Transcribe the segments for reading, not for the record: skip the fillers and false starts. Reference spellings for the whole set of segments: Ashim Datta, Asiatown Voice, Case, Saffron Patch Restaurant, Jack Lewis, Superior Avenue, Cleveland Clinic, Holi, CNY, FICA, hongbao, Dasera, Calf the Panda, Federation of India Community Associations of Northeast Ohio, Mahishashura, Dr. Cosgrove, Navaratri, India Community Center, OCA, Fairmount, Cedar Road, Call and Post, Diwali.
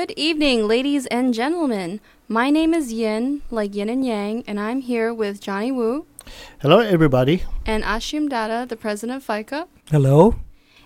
Good evening, ladies and gentlemen. My name is Yin, like yin and yang, and I'm here with Johnny Wu. Hello, everybody. And Ashim Datta, the president of FICA. Hello.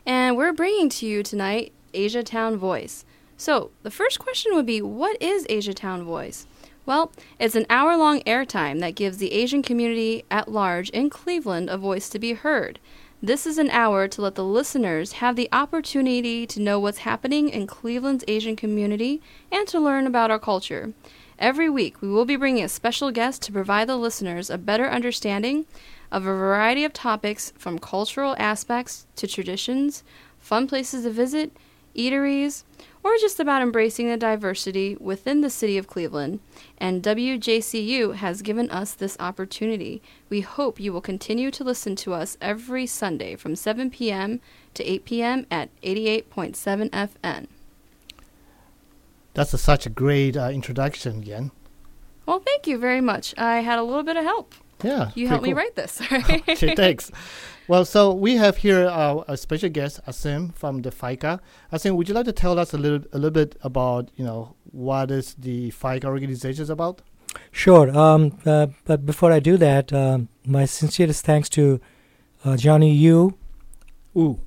And we're bringing to you tonight Asiatown Voice. So, the first question would be, what is Asiatown Voice? Well, it's an hour-long airtime that gives the Asian community at large in Cleveland a voice to be heard. This is an hour to let the listeners have the opportunity to know what's happening in Cleveland's Asian community and to learn about our culture. Every week, we will be bringing a special guest to provide the listeners a better understanding of a variety of topics, from cultural aspects to traditions, fun places to visit, eateries, or just about embracing the diversity within the city of Cleveland, and WJCU has given us this opportunity. We hope you will continue to listen to us every Sunday from 7 p.m. to 8 p.m. at 88.7 FN. That's such a great introduction, Yen. Well, thank you very much. I had a little bit of help. Yeah. You helped me write this, right? Okay, thanks. Well, so we have here a special guest, Asim, from the FICA. Asim, would you like to tell us a little bit about, what is the FICA organization about? Sure. But before I do that, my sincerest thanks to Johnny Yu. Ooh.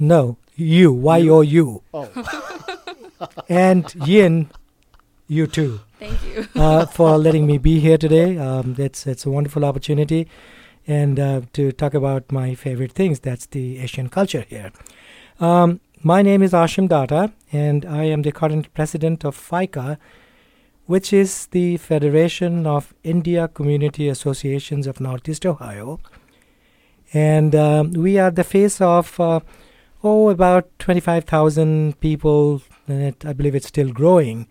No, you, Y-O-U. Oh. And Yin, you too. Thank you for letting me be here today. It's a wonderful opportunity, and to talk about my favorite things. That's the Asian culture here. My name is Ashim Datta, and I am the current president of FICA, which is the Federation of India Community Associations of Northeast Ohio, and we are the face of about 25,000 people, and I believe it's still growing.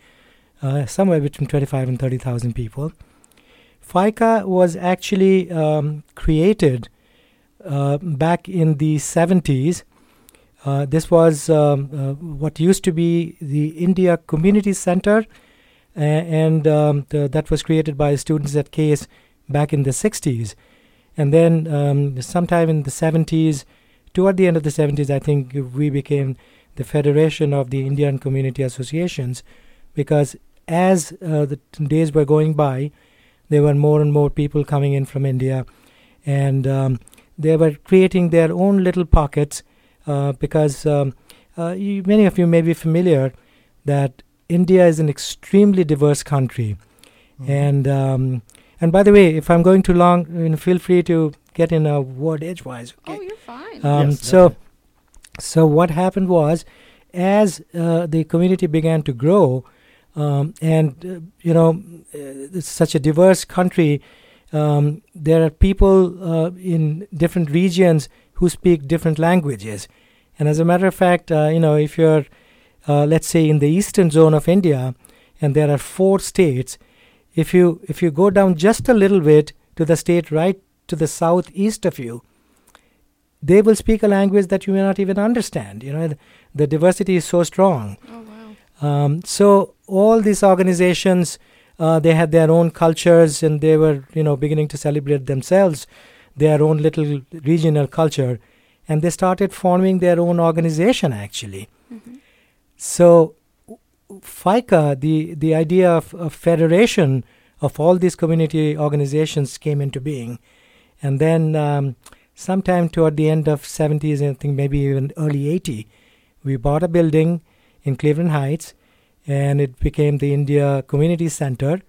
Somewhere between 25 and 30,000 people. FICA was actually created back in the 70s. This was what used to be the India Community Center, that was created by students at Case back in the 60s. And then sometime in the 70s, toward the end of the 70s, I think we became the Federation of the Indian Community Associations, because as the days were going by, there were more and more people coming in from India, and they were creating their own little pockets, because many of you may be familiar that India is an extremely diverse country. Mm-hmm. And by the way, if I'm going too long, feel free to get in a word edgewise. Okay? Oh, you're fine. Yes, so what happened was, as the community began to grow, it's such a diverse country. There are people in different regions who speak different languages. And as a matter of fact, if you're, let's say, in the eastern zone of India, and there are 4 states, if you go down just a little bit to the state right to the southeast of you, they will speak a language that you may not even understand. The diversity is so strong. Oh, wow. So all these organizations, they had their own cultures, and they were, beginning to celebrate themselves, their own little regional culture, and they started forming their own organization, actually. Mm-hmm. So FICA, the idea of a federation of all these community organizations, came into being, and then sometime toward the end of 70s, I think maybe even early 80, we bought a building in Cleveland Heights, and it became the India Community Center,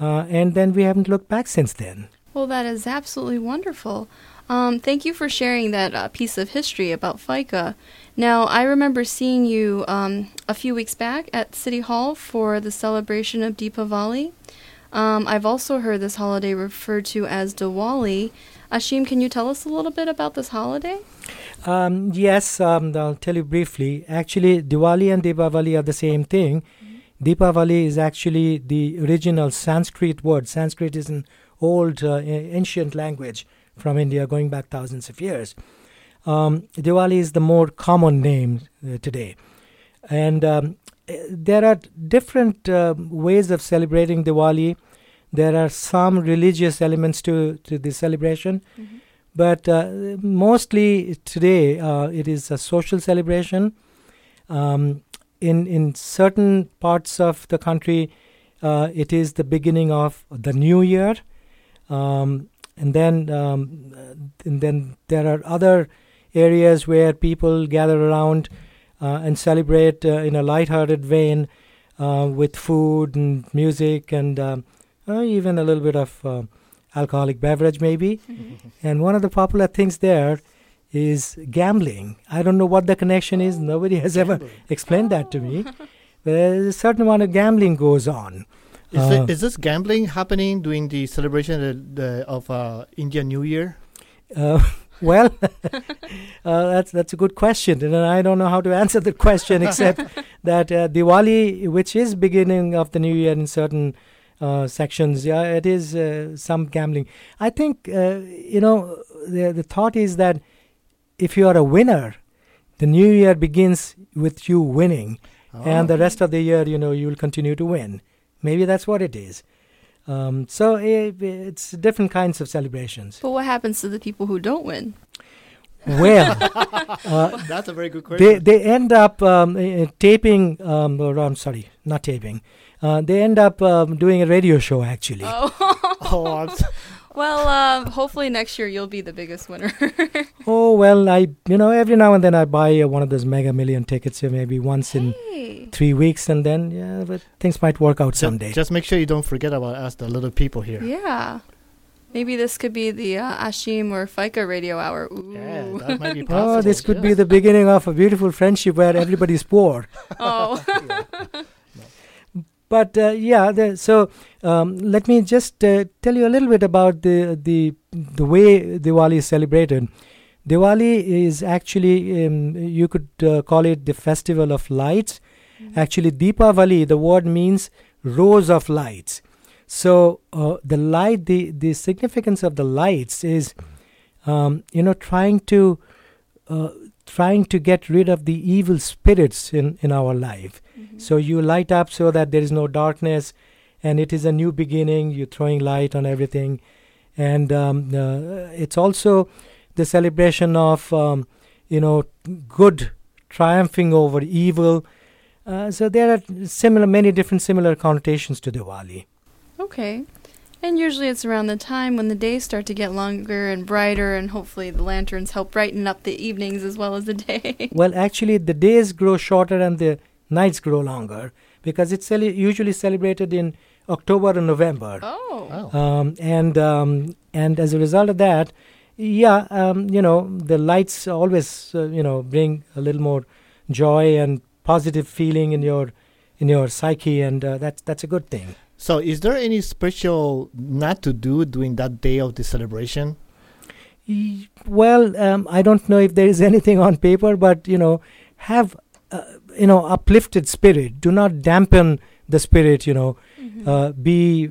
and then we haven't looked back since then. Well, that is absolutely wonderful. Thank you for sharing that piece of history about FICA. Now, I remember seeing you a few weeks back at City Hall for the celebration of Deepavali. I've also heard this holiday referred to as Diwali. Ashim, can you tell us a little bit about this holiday? Yes, I'll tell you briefly. Actually, Diwali and Deepavali are the same thing. Mm-hmm. Deepavali is actually the original Sanskrit word. Sanskrit is an old, ancient language from India going back thousands of years. Diwali is the more common name today. And there are different ways of celebrating Diwali. There are some religious elements to the celebration, mm-hmm. but mostly today it is a social celebration. in certain parts of the country, it is the beginning of the new year, and then there are other areas where people gather around and celebrate in a lighthearted vein with food and music and even a little bit of alcoholic beverage maybe. And one of the popular things there is gambling. I don't know what the connection is. Nobody has ever explained that to me. But there's a certain amount of gambling goes on. Is this gambling happening during the celebration of Indian New Year? Well, that's a good question, and I don't know how to answer the question except that Diwali, which is beginning of the new year in certain sections, yeah, it is some gambling. I think the thought is that if you are a winner, the new year begins with you winning, and the rest of the year, you will continue to win. Maybe that's what it is. So it's different kinds of celebrations. But what happens to the people who don't win? Well, that's a very good question. They end up doing a radio show, actually. Well, hopefully next year you'll be the biggest winner. Every now and then I buy one of those Mega Million tickets here, maybe once in 3 weeks, and then but things might work out someday. Just make sure you don't forget about us, the little people here. Yeah. Maybe this could be the Ashim or FICA radio hour. Ooh. Yeah, that might be possible. This could be the beginning of a beautiful friendship where everybody's poor. Yeah. But, let me just tell you a little bit about the way Diwali is celebrated. Diwali is actually, you could call it the festival of lights. Mm-hmm. Actually, Deepavali, the word means rows of lights. So, the significance of the lights is, trying to get rid of the evil spirits in our life. Mm-hmm. So you light up so that there is no darkness, and it is a new beginning. You're throwing light on everything. And it's also the celebration of, good triumphing over evil. So there are many different similar connotations to Diwali. Okay. And usually it's around the time when the days start to get longer and brighter, and hopefully the lanterns help brighten up the evenings as well as the day. Well, actually, the days grow shorter and the nights grow longer because it's usually celebrated in October and November. And as a result of that, the lights always, bring a little more joy and positive feeling in your psyche, and that's a good thing. So is there any special not to do during that day of the celebration? Well, I don't know if there is anything on paper, but, have, uplifted spirit. Do not dampen the spirit, Mm-hmm. Be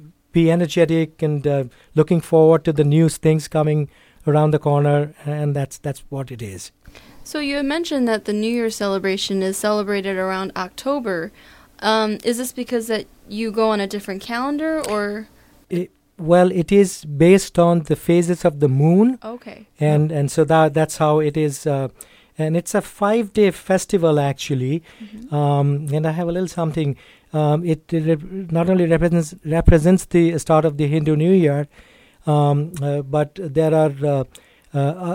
energetic and looking forward to the new things coming around the corner, and that's what it is. So you had mentioned that the New Year celebration is celebrated around October. Is this because that you go on a different calendar, or? It is based on the phases of the moon. Okay. And so that's how it is. And it's a 5-day festival, actually. Mm-hmm. And I have a little something. It not only represents the start of the Hindu New Year, but there are.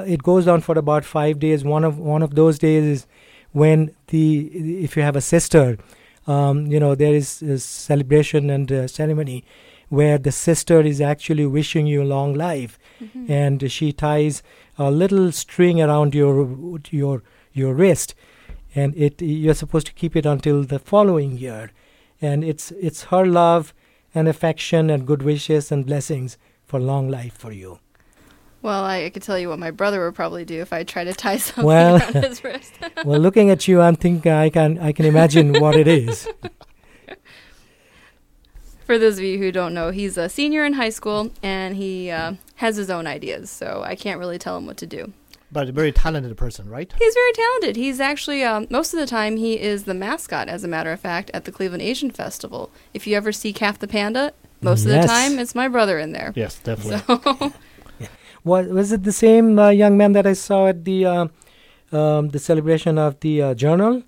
It goes on for about 5 days. One of those days is when if you have a sister. There is a celebration and a ceremony where the sister is actually wishing you a long life, mm-hmm. and she ties a little string around your wrist, and you're supposed to keep it until the following year, and it's her love and affection and good wishes and blessings for long life for you. Well, I could tell you what my brother would probably do if I tried to tie something around his wrist. Well, looking at you, I'm thinking I can imagine what it is. For those of you who don't know, he's a senior in high school, and he has his own ideas, so I can't really tell him what to do. But a very talented person, right? He's very talented. He's actually, most of the time, he is the mascot, as a matter of fact, at the Cleveland Asian Festival. If you ever see Calf the Panda, most of the time, it's my brother in there. Yes, definitely. So was it the same young man that I saw at the celebration of the journal?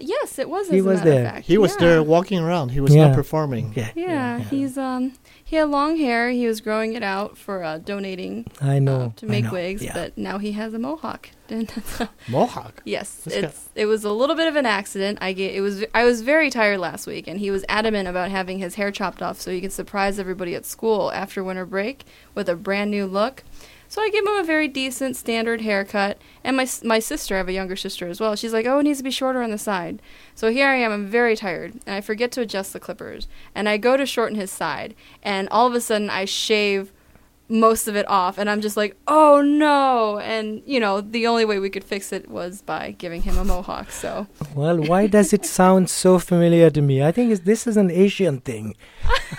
Yes, it was. He was there. He was there walking around. He was not performing. Yeah. Yeah, he's he had long hair. He was growing it out for donating. I know to make wigs, but now he has a mohawk. Mohawk. Yes, it was a little bit of an accident. I was very tired last week, and he was adamant about having his hair chopped off so he could surprise everybody at school after winter break with a brand new look. So I gave him a very decent standard haircut, and my sister, I have a younger sister as well, she's like, oh, it needs to be shorter on the side. So here I am, I'm very tired, and I forget to adjust the clippers, and I go to shorten his side, and all of a sudden I shave most of it off, and I'm just like, oh no, and the only way we could fix it was by giving him a mohawk, so. Well, why does it sound so familiar to me? I think this is an Asian thing,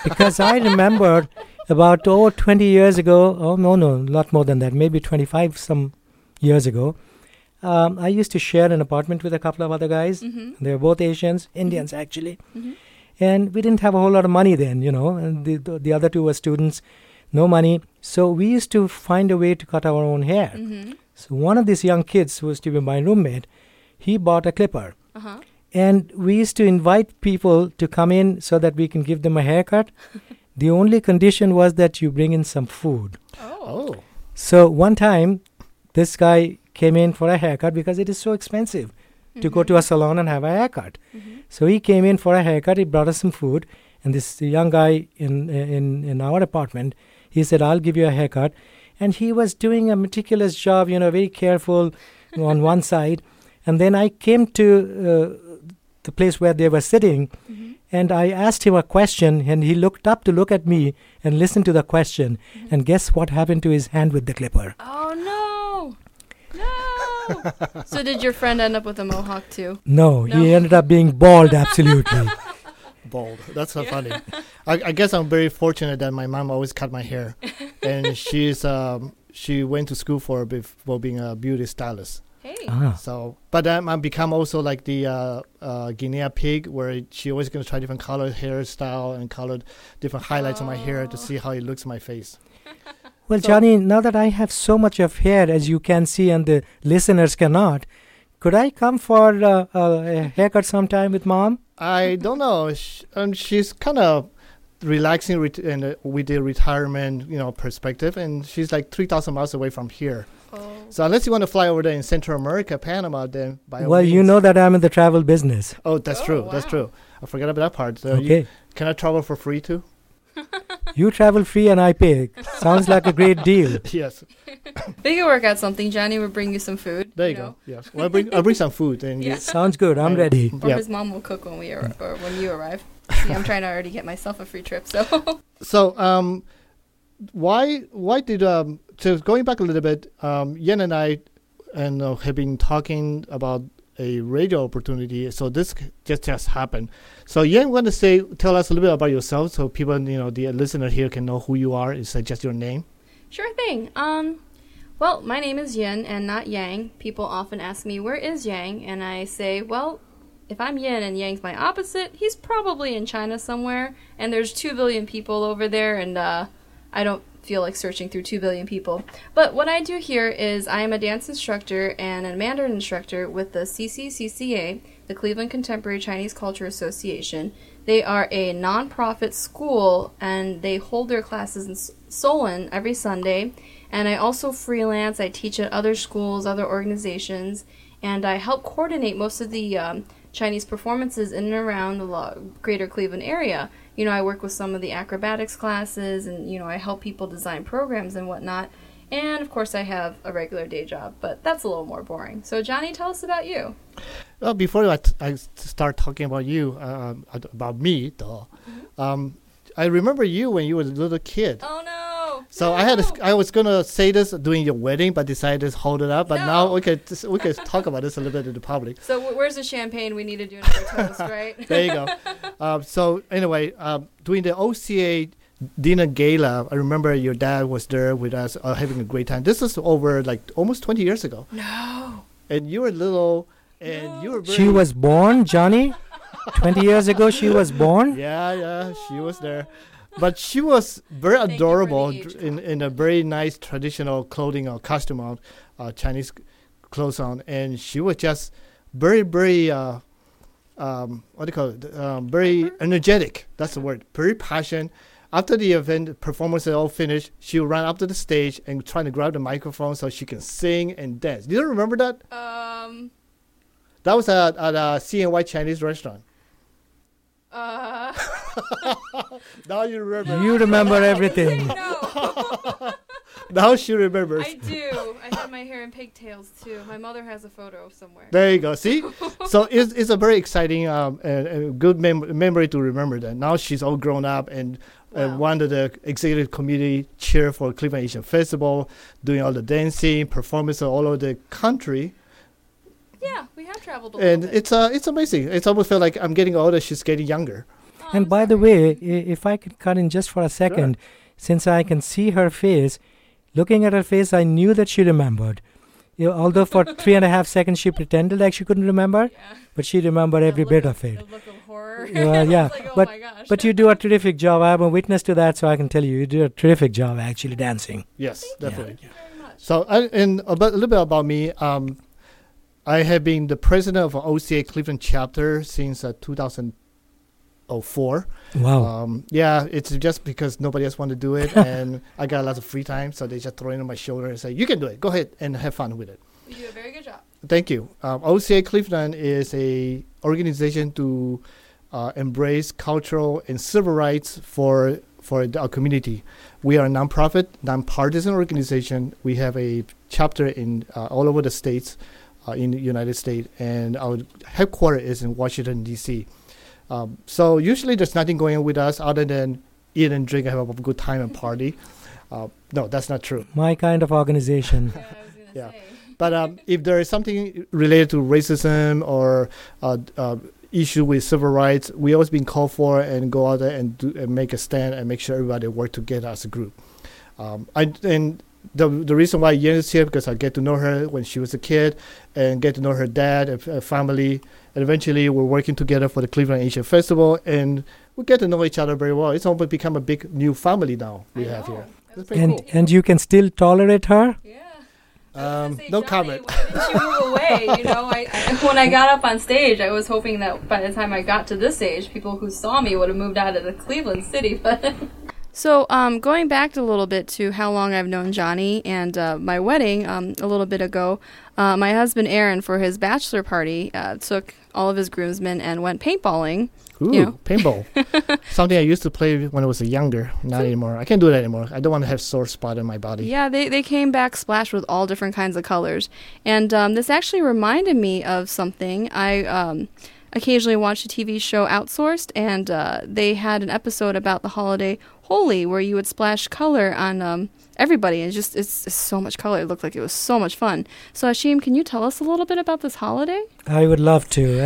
because I remember about 20 years ago, not more than that, maybe 25 some years ago, I used to share an apartment with a couple of other guys. Mm-hmm. They were both Asians, Indians mm-hmm. actually. Mm-hmm. And we didn't have a whole lot of money then, and the other two were students, no money. So we used to find a way to cut our own hair. Mm-hmm. So one of these young kids who was to be my roommate, he bought a clipper. Uh-huh. And we used to invite people to come in so that we can give them a haircut. The only condition was that you bring in some food. Oh. So one time, this guy came in for a haircut because it is so expensive mm-hmm. to go to a salon and have a haircut. Mm-hmm. So he came in for a haircut. He brought us some food. And this young guy in our apartment, he said, I'll give you a haircut. And he was doing a meticulous job, very careful on one side. And then I came to the place where they were sitting. Mm-hmm. And I asked him a question, and he looked up to look at me and listen to the question. Mm-hmm. And guess what happened to his hand with the clipper? Oh, no. No. So did your friend end up with a mohawk, too? No, he ended up being bald, absolutely. Bald. That's so funny. I guess I'm very fortunate that my mom always cut my hair. And she went to school for being a beauty stylist. Ah. So, but I become also like the guinea pig, where she always going to try different colored hairstyle and colored different highlights on my hair to see how it looks on my face. Well, so, Johnny, now that I have so much of hair, as you can see, and the listeners cannot, could I come for a haircut sometime with Mom? I don't know. She's kind of relaxing and with the retirement, perspective, and she's like 3,000 miles away from here. Oh. So unless you want to fly over there in Central America, Panama, then by all means. You know that I'm in the travel business. Oh, that's true. Wow. That's true. I forgot about that part. So okay. Can I travel for free too? You travel free and I pay. Sounds like a great deal. Yes. We can work out something. Johnny will bring you some food. There you go. Yes. Well, I'll bring some food. And sounds good. I'm ready. Or his mom will cook when or when you arrive. See, I'm trying to already get myself a free trip. So. Why did so going back a little bit, Yen and I have been talking about a radio opportunity. So this just happened. So Yen, want to tell us a little bit about yourself, so people, the listener here can know who you are. Is that just your name? Sure thing. Well, my name is Yen and not Yang. People often ask me, where is Yang? And I say, well, if I'm Yin and Yang's my opposite, he's probably in China somewhere. And there's 2 billion people over there, and I don't feel like searching through 2 billion people. But what I do here is I am a dance instructor and a Mandarin instructor with the CCCCA, the Cleveland Contemporary Chinese Culture Association. They are a nonprofit school, and they hold their classes in Solon every Sunday. And I also freelance. I teach at other schools, other organizations, and I help coordinate most of the Chinese performances in and around the greater Cleveland area. I work with some of the acrobatics classes, and, I help people design programs and whatnot. And, of course, I have a regular day job, but that's a little more boring. So, Johnny, tell us about you. Well, before I start talking about you, about me, though, I remember you when you were a little kid. Oh, no. So, I was going to say this during your wedding, but decided to hold it up. But now we can talk about this a little bit in the public. So, where's the champagne? We need to do another toast, right? There you go. So, anyway, during the OCA dinner gala, I remember your dad was there with us having a great time. This is over like almost 20 years ago. No. And you were little, and you were she was born, Johnny? 20 years ago she was born? Yeah, she was there. But she was very adorable in a very nice traditional clothing or costume on, Chinese clothes on. And she was just very, very very energetic. That's the word. Very passionate. After the event, performances all finished, she'll run up to the stage and try to grab the microphone so she can sing and dance. Do you remember that? That was at a CNY Chinese restaurant. Now you remember. You remember everything. No. Now she remembers. I do. I had my hair in pigtails too. My mother has a photo somewhere. There you go. See? So it's a very exciting and good memory to remember that. Now she's all grown up and one of the executive committee chair for Cleveland Asian Festival, doing all the dancing, performances all over the country. Yeah, we have traveled a little bit. And it's amazing. It's almost felt like I'm getting older, she's getting younger. Oh, and by the way, if I could cut in just for a second, since I can see her face, looking at her face, I knew that she remembered. You know, although for 3.5 seconds she pretended like she couldn't remember, but she remembered every bit of it. The look of horror. Yeah, like, oh my gosh. But you do a terrific job. I'm a witness to that, so I can tell you, you do a terrific job actually dancing. Yes, definitely. Thank you very much. So, a little bit about me. I have been the president of OCA Cleveland chapter since 2004. Wow. It's just because nobody else wanted to do it, and I got lots of free time, so they just throw it on my shoulder and say, you can do it. Go ahead and have fun with it. You do a very good job. Thank you. OCA Cleveland is an organization to embrace cultural and civil rights for our community. We are a nonprofit, nonpartisan organization. We have a chapter in all over the states. In the United States, and our headquarters is in Washington, D.C. So usually there's nothing going on with us other than eat and drink and have a good time and party. No, that's not true. My kind of organization. Yeah. But if there is something related to racism or issue with civil rights, we always been called for and go out there and make a stand and make sure everybody work together as a group. The reason why Yin is here because I get to know her when she was a kid and get to know her dad and family. And eventually we're working together for the Cleveland Asian Festival and we get to know each other very well. It's almost become a big new family now we have here. That's pretty cool. And you can still tolerate her? Yeah. No Johnny, comment. Why didn't you move away? You know, when I got up on stage, I was hoping that by the time I got to this age, people who saw me would have moved out of the Cleveland city, but... So going back a little bit to how long I've known Johnny and my wedding a little bit ago, my husband Aaron, for his bachelor party, took all of his groomsmen and went paintballing. Ooh, you know. Paintball. Something I used to play when I was younger. Not anymore. I can't do that anymore. I don't want to have sore spot in my body. Yeah, they came back splashed with all different kinds of colors. And this actually reminded me of something. I... occasionally watch a TV show Outsourced, and they had an episode about the holiday Holi where you would splash color on everybody. And it's so much color. It looked like it was so much fun. So, Ashim, can you tell us a little bit about this holiday? I would love to.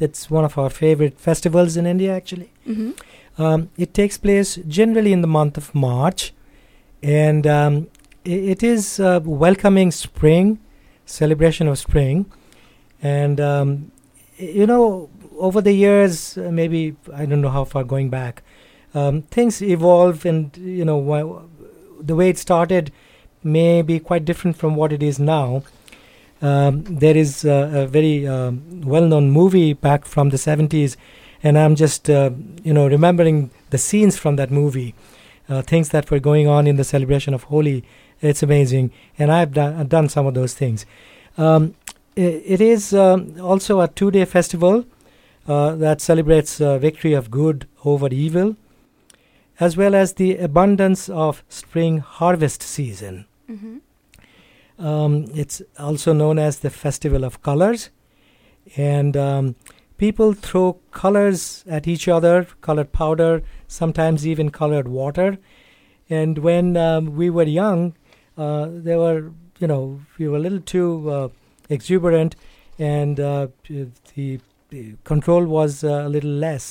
It's one of our favorite festivals in India, actually. Mm-hmm. It takes place generally in the month of March, and it is welcoming spring, celebration of spring, and... you know, over the years, maybe, I don't know how far going back, things evolve and, you know, the way it started may be quite different from what it is now. There is a very well-known movie back from the 70s, and I'm just, remembering the scenes from that movie, things that were going on in the celebration of Holi. It's amazing, and I've done some of those things. It is also a two-day festival that celebrates victory of good over evil, as well as the abundance of spring harvest season. Mm-hmm. It's also known as the Festival of Colors, and people throw colors at each other, colored powder, sometimes even colored water. And when we were young, we were a little too... exuberant, and the control was a little less.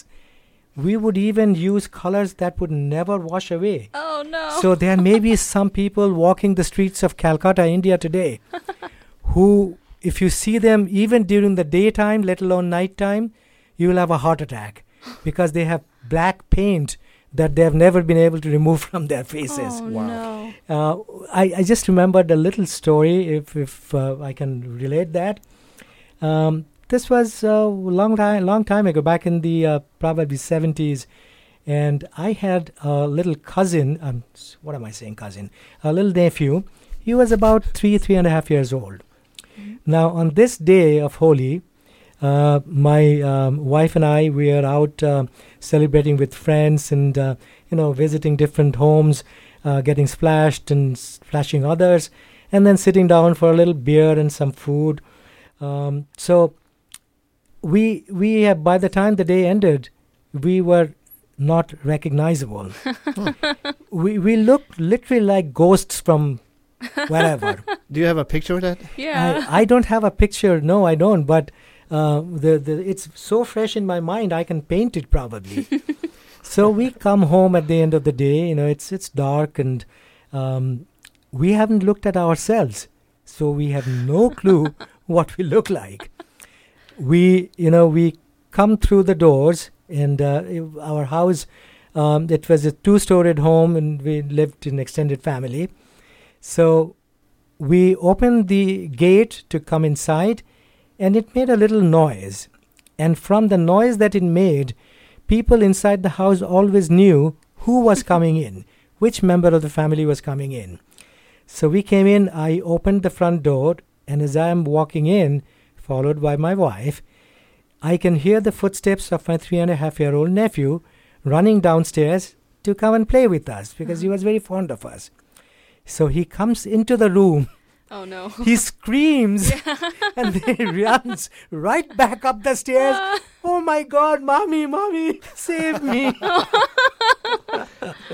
We would even use colors that would never wash away. Oh, no. So there may be some people walking the streets of Calcutta, India today who, if you see them even during the daytime, let alone nighttime, you will have a heart attack because they have black paint that they have never been able to remove from their faces. Oh, wow! No. I just remembered a little story, if I can relate that. this was a long time ago, back in the probably 70s. And I had a little cousin, a little nephew. He was about three and a half years old. Mm-hmm. Now, on this day of Holi, my wife and I were out celebrating with friends and, visiting different homes, getting splashed and splashing others, and then sitting down for a little beer and some food. So we have, by the time the day ended, we were not recognizable. We looked literally like ghosts from wherever. Do you have a picture of that? Yeah. I don't have a picture. No, I don't. But it's so fresh in my mind, I can paint it probably. So we come home at the end of the day. It's dark, and we haven't looked at ourselves. So we have no clue what we look like. We come through the doors, and our house, it was a two-storied home, and we lived in extended family. So we opened the gate to come inside, and it made a little noise. And from the noise that it made, people inside the house always knew who was coming in, which member of the family was coming in. So we came in, I opened the front door, and as I am walking in, followed by my wife, I can hear the footsteps of my 3.5-year-old nephew running downstairs to come and play with us, because he was very fond of us. So he comes into the room. Oh, no. He screams, and he runs right back up the stairs. Oh, my God, Mommy, save me.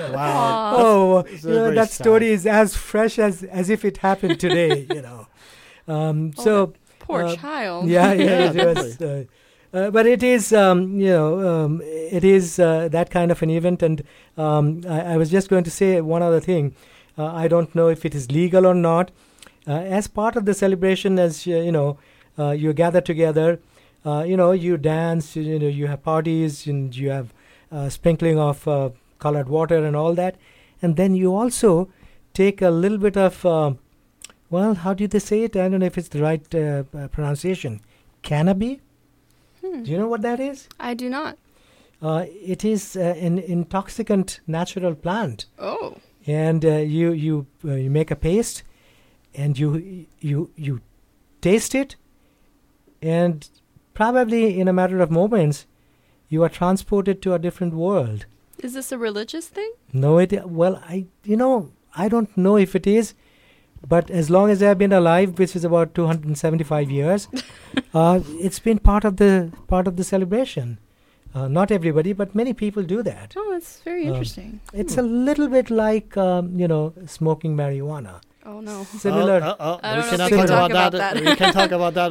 Wow. Oh, that story is as fresh as if it happened today, Poor child. Yeah, it was... but it is, it is that kind of an event. And I was just going to say one other thing. I don't know if it is legal or not. As part of the celebration, as you gather together, you dance, you have parties, and you have sprinkling of colored water and all that. And then you also take a little bit of, how do they say it? I don't know if it's the right pronunciation. Cannabis? Do you know what that is? I do not. It is an intoxicant natural plant. Oh. And you make a paste, and you taste it, and probably in a matter of moments, you are transported to a different world. Is this a religious thing? No, I don't know if it is. But as long as I've been alive, which is about 275 years, it's been part of the celebration. Not everybody, but many people do that. Oh, that's very interesting. It's a little bit like smoking marijuana. Oh no! Similar. We can talk about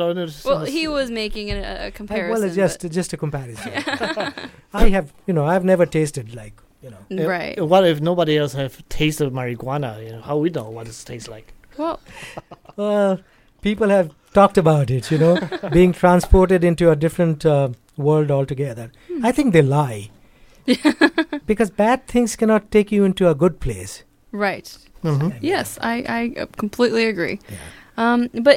that. Well, he was making a comparison. Well, it's just a comparison. I've never tasted like. Right. What if nobody else have tasted marijuana? How we know what it tastes like? Well, people have talked about it. Being transported into a different world altogether. I think they lie, because bad things cannot take you into a good place. Right. Mm-hmm. Yes, I completely agree. Yeah. But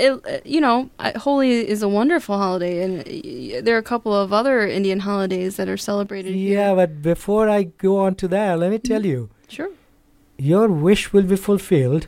Holi is a wonderful holiday, and there are a couple of other Indian holidays that are celebrated here. Yeah, but before I go on to that, let me tell you. Sure. Your wish will be fulfilled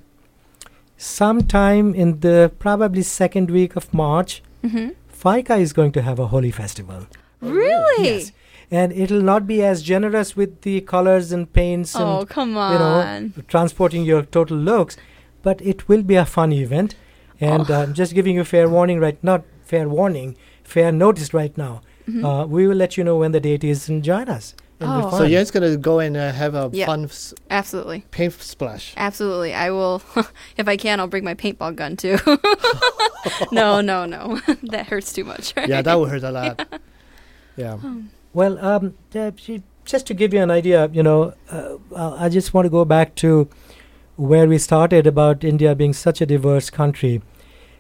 sometime in the probably second week of March. Mm-hmm. FICA is going to have a Holi festival. Really? Yes. And it'll not be as generous with the colors and paints and come on. Transporting your total looks, but it will be a fun event. And I'm just giving you fair notice right now. Mm-hmm. We will let you know when the date is and join us. So Yen's going to go and have a fun absolutely. Paint splash. Absolutely. I will, if I can, I'll bring my paintball gun too. No. That hurts too much, right? Yeah, that would hurt a lot. Yeah. Well, just to give you an idea, I just want to go back to where we started about India being such a diverse country.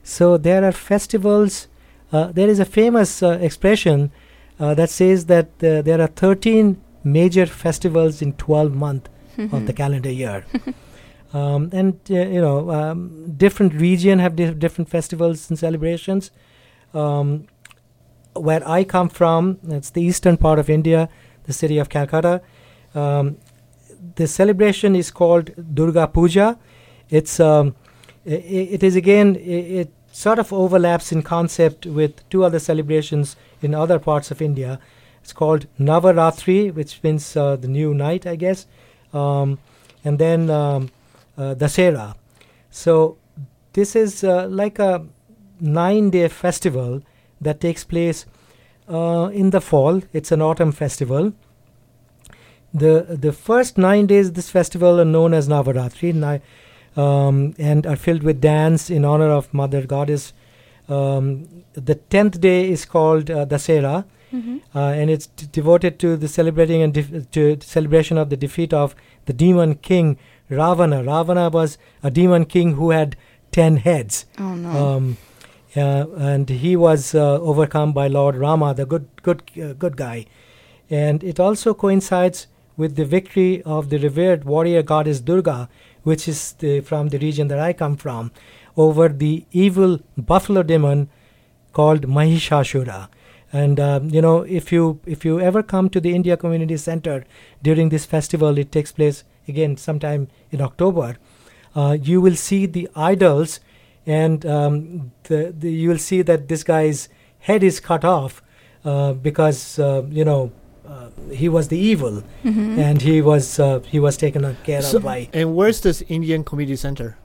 So there are festivals. There is a famous expression that says that there are 13 major festivals in 12 months of the calendar year. Different region have different festivals and celebrations. where I come from, it's the eastern part of India, the city of Calcutta. The celebration is called Durga Puja. It sort of overlaps in concept with two other celebrations in other parts of India. It's called Navaratri, which means the new night, I guess, and then Dasera. So this is like a 9-day festival that takes place in the fall. It's an autumn festival. The first 9 days of this festival are known as Navaratri, and are filled with dance in honor of Mother Goddess. The 10th day is called Dasera, and it's devoted to the celebration of the defeat of the demon king Ravana. Ravana was a demon king who had 10 heads. Oh no! And he was overcome by Lord Rama, the good guy. And it also coincides with the victory of the revered warrior goddess Durga, which is from the region that I come from, over the evil buffalo demon called Mahishashura. And if you ever come to the India Community Center during this festival, it takes place again sometime in October. You will see the idols, and you will see that this guy's head is cut off because he was the evil, and he was taken care of by. And where's this Indian Community Center?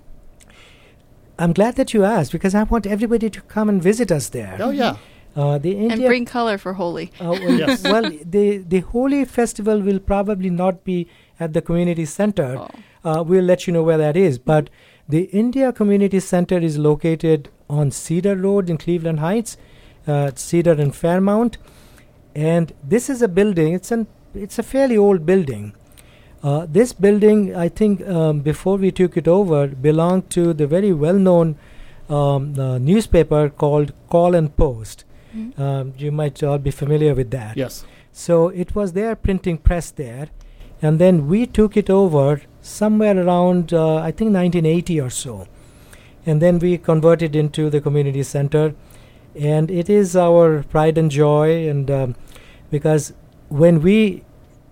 I'm glad that you asked, because I want everybody to come and visit us there. Oh yeah, and bring color for Holi. Yes. Well, the Holi festival will probably not be at the community center. Oh. We'll let you know where that is. But the India Community Center is located on Cedar Road in Cleveland Heights, Cedar and Fairmount. And this is a building, it's a fairly old building. This building, I think, before we took it over, belonged to the very well-known newspaper called Call and Post. Mm-hmm. You might all be familiar with that. Yes. So it was their printing press there. And then we took it over somewhere around, I think, 1980 or so. And then we converted into the community center. And it is our pride and joy, and because when we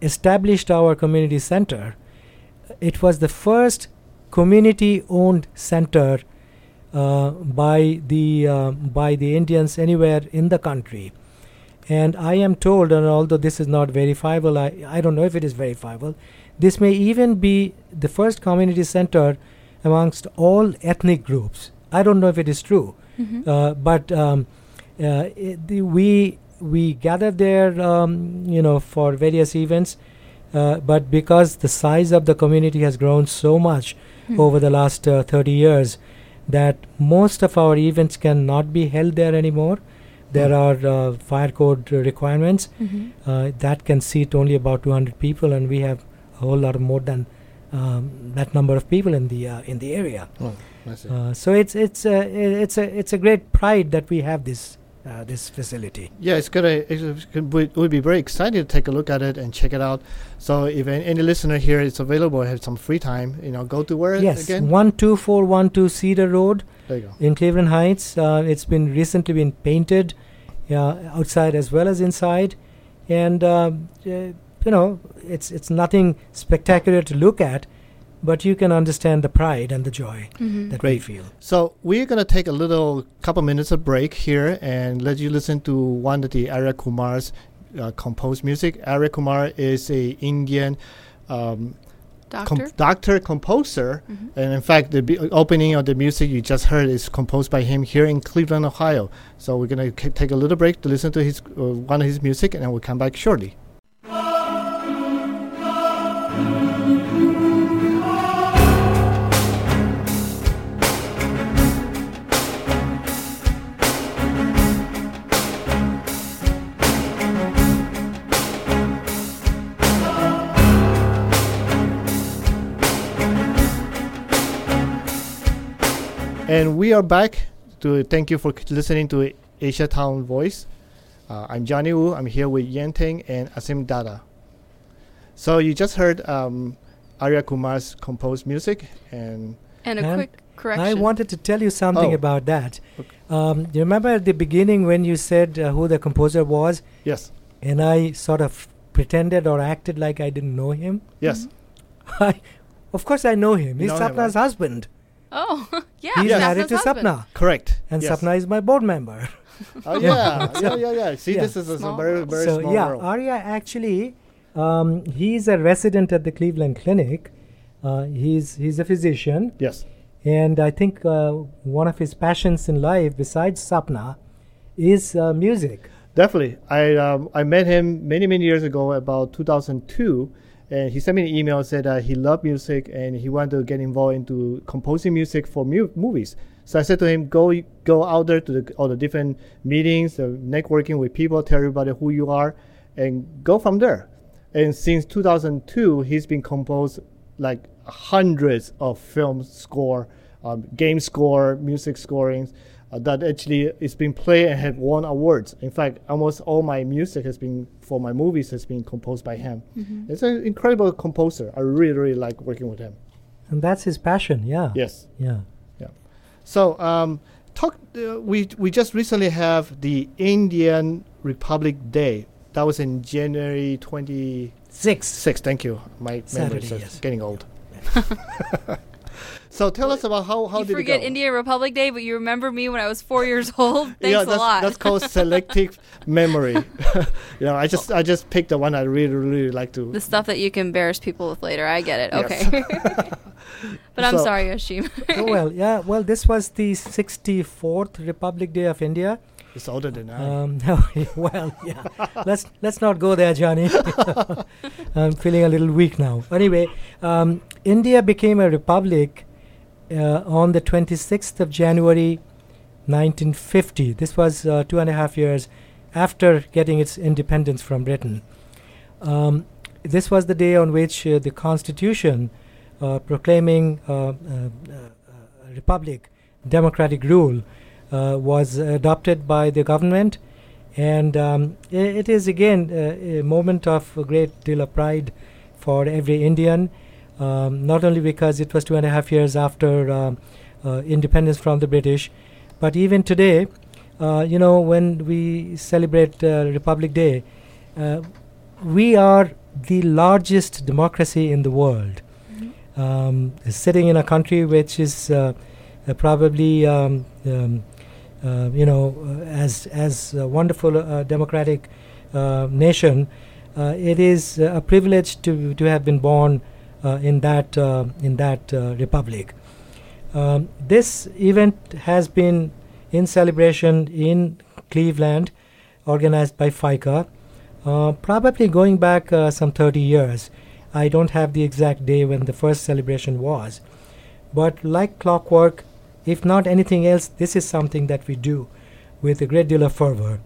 established our community center, it was the first community-owned center by the Indians anywhere in the country. And I am told, and although this is not verifiable, I don't know if it is verifiable, this may even be the first community center amongst all ethnic groups. I don't know if it is true. Mm-hmm. We gathered there, for various events. But because the size of the community has grown so much over the last 30 years, that most of our events cannot be held there anymore. There are fire code requirements that can seat only about 200 people, and we have a whole lot more than that number of people in the area. Oh. So it's a great pride that we have this facility. Yeah, we'll be very excited to take a look at it and check it out. So if any listener here is available, have some free time, go to where again? Yes, 12412 Cedar Road in Cleveland Heights. It's been recently painted, outside as well as inside, and it's nothing spectacular to look at. But you can understand the pride and the joy that we feel. So we're going to take a couple minutes of break here and let you listen to one of the Arya Kumar's composed music. Arya Kumar is an Indian composer. Mm-hmm. And in fact, the opening of the music you just heard is composed by him here in Cleveland, Ohio. So we're going to take a little break to listen to his one of his music, and then we'll come back shortly. And we are back to thank you for listening to Asia Town Voice. I'm Johnny Wu. I'm here with Yan Ting and Ashim Datta. So you just heard Arya Kumar's composed music. And a quick Correction. I wanted to tell you something about that. Okay. You remember at the beginning when you said who the composer was? Yes. And I sort of pretended or acted like I didn't know him? Yes. Mm-hmm. Of course I know him. He's Sapna's husband. Oh, yeah. He's married to Sapna. Correct. And Sapna is my board member. Oh, yeah. See, this is a very, very small world. So, Arya actually, he's a resident at the Cleveland Clinic. He's a physician. Yes. And I think one of his passions in life, besides Sapna, is music. Definitely. I met him many, many years ago, about 2002. And he sent me an email and said he loved music and he wanted to get involved into composing music for movies. So I said to him, go out there to all the different meetings, networking with people, tell everybody who you are, and go from there. And since 2002, he's been composed like hundreds of film score, game score, music scorings that actually is been played and have won awards. In fact, almost all my music has been for my movies has been composed by him. Mm-hmm. It's an incredible composer. I really, really like working with him. And that's his passion, yeah. Yes. Yeah. Yeah. So we just recently have the Indian Republic Day. That was in January 26th. Thank you. My memory is getting old. So tell us about how did it go? You forget India Republic Day, but you remember me when I was 4 years old. Thanks a lot. That's called selective memory. I just picked the one I really, really like to. The stuff that you can embarrass people with later. I get it. Yes. Okay. But I'm sorry, Ashim. Well, this was the 64th Republic Day of India. It's older than I. Let's not go there, Johnny. I'm feeling a little weak now. Anyway, India became a republic on the 26th of January, 1950. This was 2.5 years after getting its independence from Britain. This was the day on which the Constitution proclaiming republic, democratic rule, was adopted by the government, and it is again a moment of a great deal of pride for every Indian, not only because it was 2.5 years after independence from the British, but even today, when we celebrate Republic Day, we are the largest democracy in the world. Mm-hmm. Sitting in a country which is probably as a wonderful democratic nation, it is a privilege to have been born in that republic. This event has been in celebration in Cleveland, organized by FICA, probably going back some 30 years. I don't have the exact day when the first celebration was, but like clockwork, if not anything else, this is something that we do with a great deal of fervor.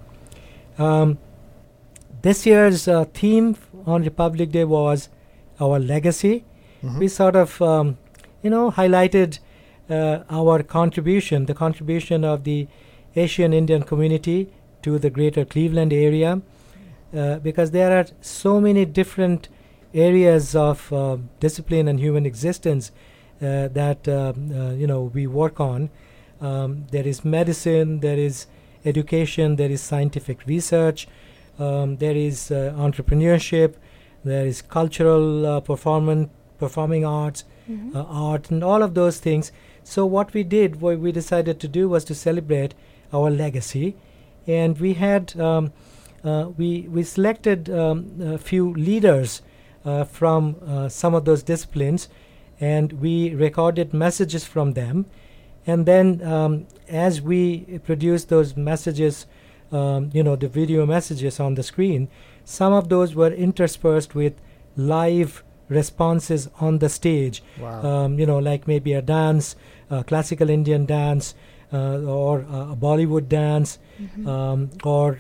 This year's theme on Republic Day was our legacy. Mm-hmm. We sort of, highlighted our contribution, the contribution of the Asian Indian community to the greater Cleveland area, because there are so many different areas of discipline and human existence that we work on. There is medicine, there is education, there is scientific research, there is entrepreneurship, there is cultural performing arts, mm-hmm. Art, and all of those things. So what we did, what we decided to do, was to celebrate our legacy, and we had we selected a few leaders from some of those disciplines. And we recorded messages from them. And then as we produced those messages, the video messages on the screen, some of those were interspersed with live responses on the stage. Wow. Like maybe a dance, a classical Indian dance, or a Bollywood dance, mm-hmm. Or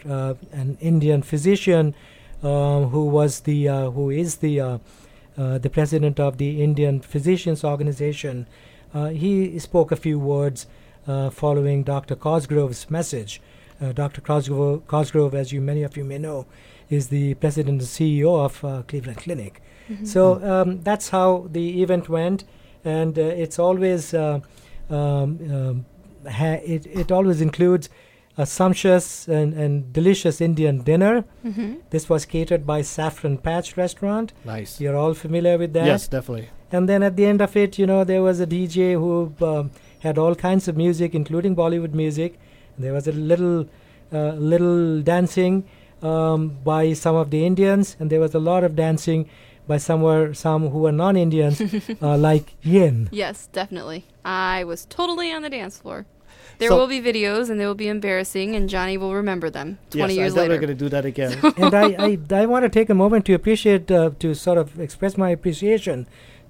an Indian physician who is the president of the Indian Physicians Organization. He spoke a few words following Dr. Cosgrove's message. Dr. Cosgrove, as many of you may know, is the president and CEO of Cleveland Clinic. Mm-hmm. So that's how the event went, and it's always it always includes a sumptuous and delicious Indian dinner. Mm-hmm. This was catered by Saffron Patch Restaurant. Nice. You're all familiar with that? Yes, definitely. And then at the end of it, you know, there was a DJ who had all kinds of music, including Bollywood music. And there was a little dancing by some of the Indians, and there was a lot of dancing by some who were non-Indians, like Yin. Yes, definitely. I was totally on the dance floor. There will be videos, and they will be embarrassing, and Johnny will remember them 20 years later. Yes, I thought we were going to do that again. And I want to take a moment to appreciate, to sort of express my appreciation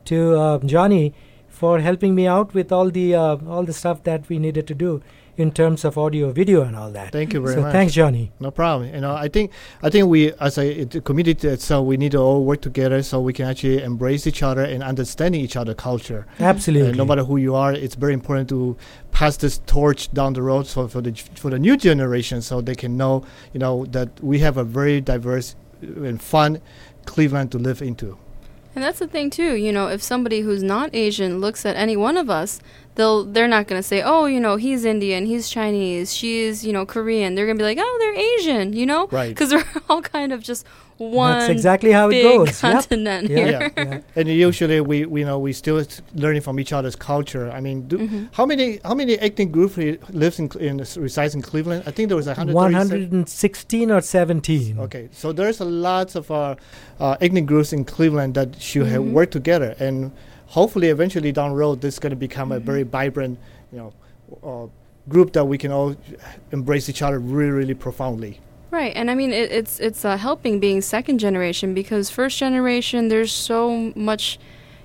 to Johnny for helping me out with all the stuff that we needed to do in terms of audio, video, and all that. Thank you very much. So thanks, Johnny. No problem. You know, I think we, as a community itself, we need to all work together so we can actually embrace each other and understand each other's culture. Absolutely. No matter who you are, it's very important to pass this torch down the road for the new generation, so they can know, you know, that we have a very diverse and fun Cleveland to live into. And that's the thing, too. You know, if somebody who's not Asian looks at any one of us, they're not going to say, oh, you know, he's Indian, he's Chinese, she's, you know, Korean. They're going to be like, oh, they're Asian, you know? Right. Because they're all kind of just one That's exactly how big it goes. Continent yep. here. Yeah. Yeah. And usually we still learning from each other's culture. I mean, mm-hmm. how many ethnic groups lives resides in Cleveland? I think there was 116 or 17. Okay, so there's a lots of ethnic groups in Cleveland that should mm-hmm. have worked together, and hopefully eventually down the road this is going to become mm-hmm. a very vibrant, you know, group that we can all embrace each other really, really profoundly. Right, and I mean, it's helping being second generation, because first generation, there's so much,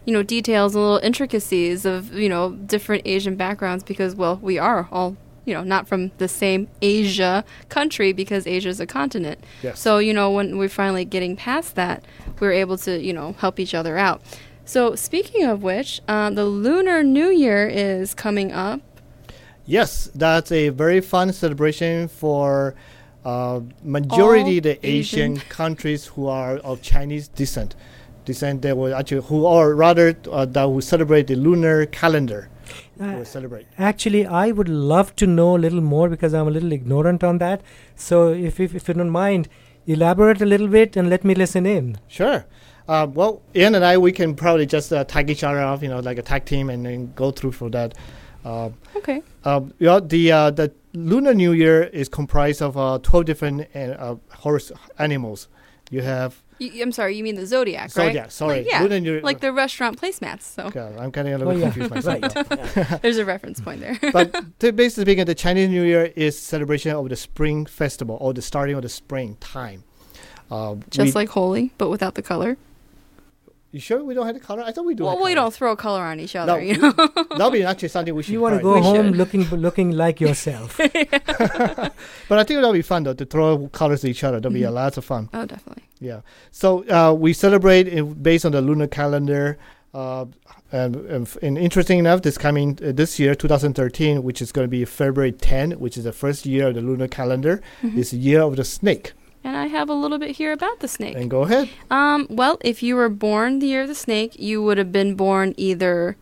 you know, details and little intricacies of, you know, different Asian backgrounds, because, well, we are all, you know, not from the same Asia country, because Asia is a continent. Yes. So, you know, when we're finally getting past that, we're able to, you know, help each other out. So speaking of which, the Lunar New Year is coming up. Yes, that's a very fun celebration for majority all the Asian countries who are of Chinese descent they will actually that will celebrate the lunar calendar. Will celebrate. Actually, I would love to know a little more, because I'm a little ignorant on that. So, if you don't mind, elaborate a little bit and let me listen in. Sure. Well, Ian and I, we can probably just tag each other off, you know, like a tag team, and then go through for that. Okay. You know, the Lunar New Year is comprised of 12 different horse animals. You have... I'm sorry, you mean the zodiac, right? Zodiac, sorry. Like, yeah, Lunar New Year, like the restaurant placemats. So. God, I'm kind of a little confused myself. Right. Yeah. There's a reference point there. But basically speaking, the Chinese New Year is celebration of the Spring Festival, or the starting of the spring time. Just like Holi, but without the color. You sure we don't have the color? I thought we do. Well, we don't throw color on each other. No, you know? That would be actually something we should. You want to go home looking like yourself. But I think that'll be fun, though, to throw colors at each other. That'll mm-hmm. be a lot of fun. Oh, definitely. Yeah. So we celebrate based on the lunar calendar. And interesting enough, this coming this year, 2013, which is going to be February 10, which is the first year of the lunar calendar, mm-hmm. is the year of the snake. And I have a little bit here about the snake. And go ahead. Well, if you were born the year of the snake, you would have been born either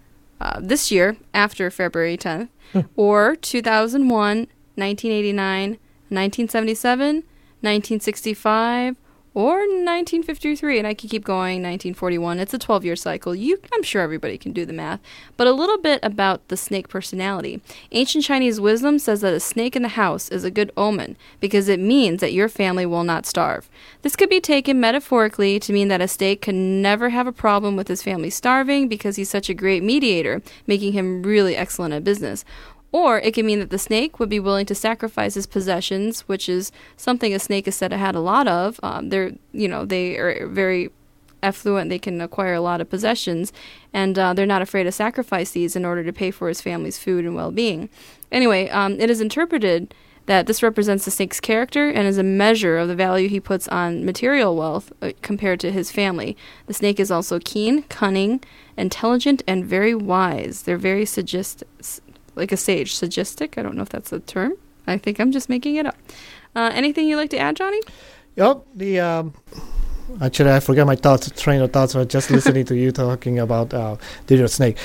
this year, after February 10th, or 2001, 1989, 1977, 1965, or 1953. And I could keep going, 1941. It's a 12-year cycle. I'm sure everybody can do the math. But a little bit about the snake personality. Ancient Chinese wisdom says that a snake in the house is a good omen, because it means that your family will not starve. This could be taken metaphorically to mean that a snake can never have a problem with his family starving, because he's such a great mediator, making him really excellent at business. Or it can mean that the snake would be willing to sacrifice his possessions, which is something a snake is said to have a lot of. They are very affluent. They can acquire a lot of possessions, and they're not afraid to sacrifice these in order to pay for his family's food and well-being. Anyway, it is interpreted that this represents the snake's character and is a measure of the value he puts on material wealth compared to his family. The snake is also keen, cunning, intelligent, and very wise. They're very like a sage, sagistic. I don't know if that's the term. I think I'm just making it up. Anything you'd like to add, Johnny? Yep. Actually, I forgot my train of thoughts. I was just listening to you talking about the snake.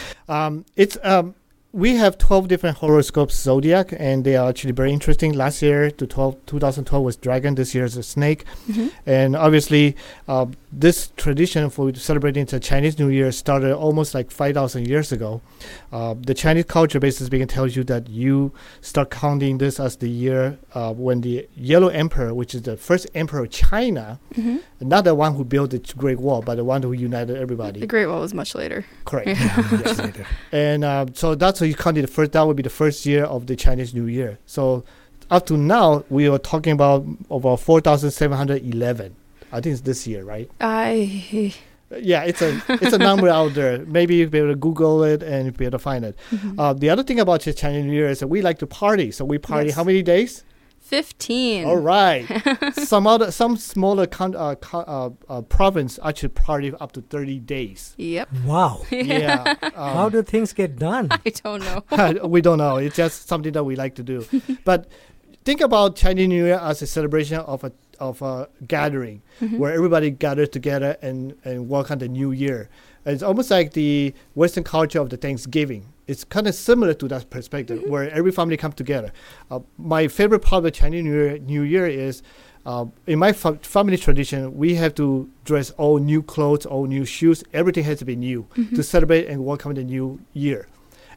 It's we have 12 different horoscopes zodiac, and they are actually very interesting. Last year, 2012 was dragon. This year is a snake. Mm-hmm. And obviously, this tradition for celebrating the Chinese New Year started almost like 5,000 years ago. The Chinese culture basically tells you that you start counting this as the year when the Yellow Emperor, which is the first emperor of China, mm-hmm. not the one who built the Great Wall, but the one who united everybody. The Great Wall was much later. Correct. Yeah. Yes. Later. And so that's how you counted the first. That would be the first year of the Chinese New Year. So up to now, we are talking about 4,711. I think it's this year, right? Yeah, it's a number out there. Maybe you'll be able to Google it and you'll be able to find it. Mm-hmm. The other thing about the Chinese New Year is that we like to party. So we party how many days? 15. All right. Some smaller province actually party up to 30 days. Yep. Wow. Yeah. How do things get done? I don't know. We don't know. It's just something that we like to do. But think about Chinese New Year as a celebration of a gathering, mm-hmm. where everybody gathers together and welcome the new year. It's almost like the Western culture of the Thanksgiving. It's kind of similar to that perspective, mm-hmm. where every family comes together. My favorite part of the Chinese New Year is, in my family tradition, we have to dress all new clothes, all new shoes. Everything has to be new, mm-hmm. to celebrate and welcome the new year.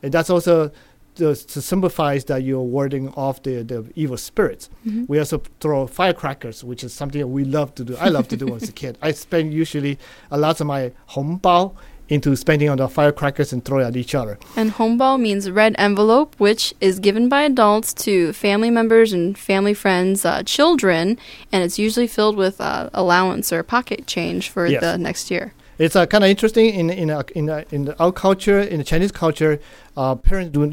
And that's also to symbolize that you're warding off the evil spirits. Mm-hmm. We also throw firecrackers, which is something that we love to do. I love to do as a kid. I spend usually a lot of my hongbao into spending on the firecrackers and throw it at each other. And hongbao means red envelope, which is given by adults to family members and family friends' children, and it's usually filled with allowance or pocket change for the next year. It's kind of interesting in our culture, in the Chinese culture. Parents do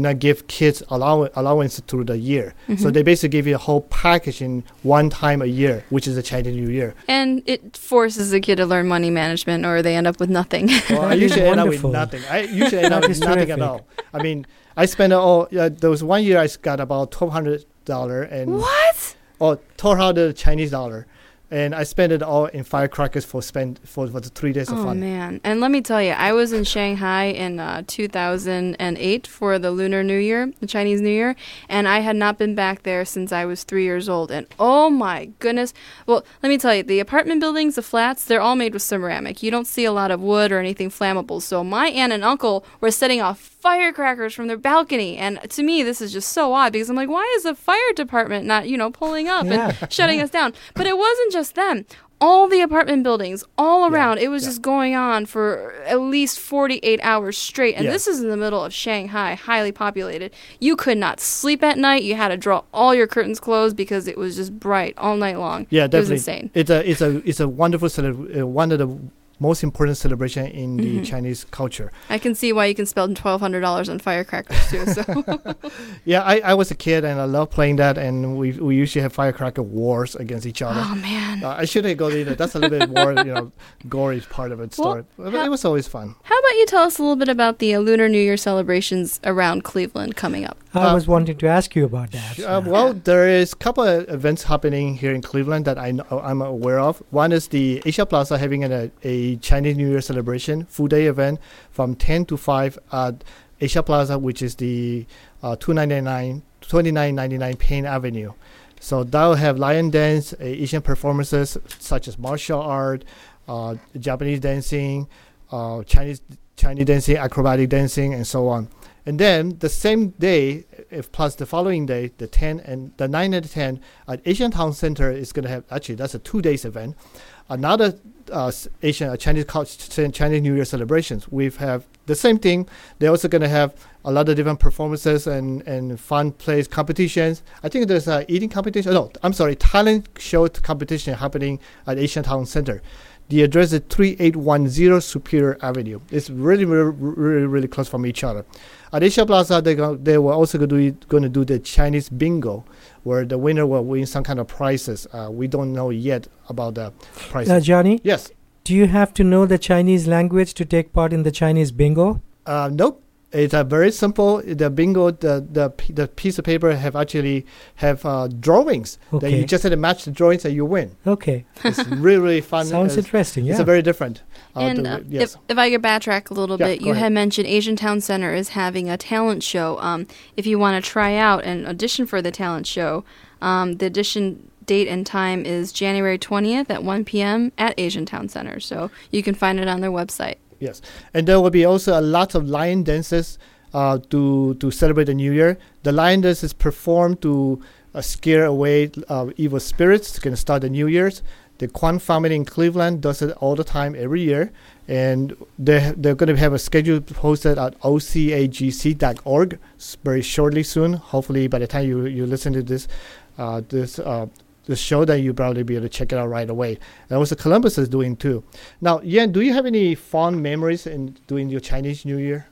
not give kids allowance through the year, mm-hmm. so they basically give you a whole package in one time a year, which is the Chinese New Year. And it forces the kid to learn money management, or they end up with nothing. Well, I usually end up with nothing. I usually end up with nothing at all. I mean, I spent there was one year I got about $1,200 and what? Oh, $1,200 Chinese dollar. And I spent it all in firecrackers for the 3 days of fun. Oh, man. And let me tell you, I was in Shanghai in 2008 for the Lunar New Year, the Chinese New Year, and I had not been back there since I was 3 years old. And oh, my goodness. Well, let me tell you, the apartment buildings, the flats, they're all made with ceramic. You don't see a lot of wood or anything flammable. So my aunt and uncle were setting off firecrackers from their balcony, and to me this is just so odd, because I'm like, why is the fire department not pulling up and shutting us down? But it wasn't just them. All the apartment buildings all around, it was just going on for at least 48 hours straight, and this is in the middle of Shanghai, highly populated. You could not sleep at night. You had to draw all your curtains closed because it was just bright all night long. Yeah, definitely. It was insane. It's a wonderful one of the most important celebration in the mm-hmm. Chinese culture. I can see why you can spend $1,200 on firecrackers too. So. Yeah, I was a kid and I loved playing that, and we usually have firecracker wars against each other. Oh, man. I shouldn't go there. That's a little bit more, gory part of its story. Well, but it was always fun. How about you tell us a little bit about the Lunar New Year celebrations around Cleveland coming up? I was wanting to ask you about that. There is a couple of events happening here in Cleveland that I'm aware of. One is the Asia Plaza having a Chinese New Year celebration full day event from 10 to 5 at Asia Plaza, which is the 2999 Payne Avenue. So that will have lion dance, Asian performances such as martial art, Japanese dancing, Chinese dancing, acrobatic dancing, and so on. And then the same day, plus the following day, the 10 and the 9 and the 10 at Asian Town Center is going to have, actually that's a 2 days event, another Chinese New Year celebrations. We have the same thing. They're also going to have a lot of different performances and fun plays, competitions. I think there's an eating competition. No, I'm sorry, talent show competition happening at Asian Town Center. The address is 3810 Superior Avenue. It's really, really, really close from each other. At Asia Plaza, they were also going to do the Chinese bingo, where the winner will win some kind of prizes. We don't know yet about the prizes. Johnny? Yes? Do you have to know the Chinese language to take part in the Chinese bingo? Nope. It's a very simple. The bingo, the piece of paper have drawings that you just have to match the drawings and you win. Okay, it's really fun. Sounds interesting. Yeah, it's very different. And if I could backtrack a little bit, you had mentioned Asian Town Center is having a talent show. If you want to try out and audition for the talent show, the audition date and time is January 20th at 1 p.m. at Asian Town Center. So you can find it on their website. Yes, and there will be also a lot of lion dances to celebrate the New Year. The lion dance is performed to scare away evil spirits. It's going to start the New Year's. The Kwan family in Cleveland does it all the time every year, and they're going to have a schedule posted at ocagc.org very shortly soon. Hopefully, by the time you listen to this show, that you probably be able to check it out right away. And also Columbus is doing too. Now, Yen, do you have any fond memories in doing your Chinese New Year?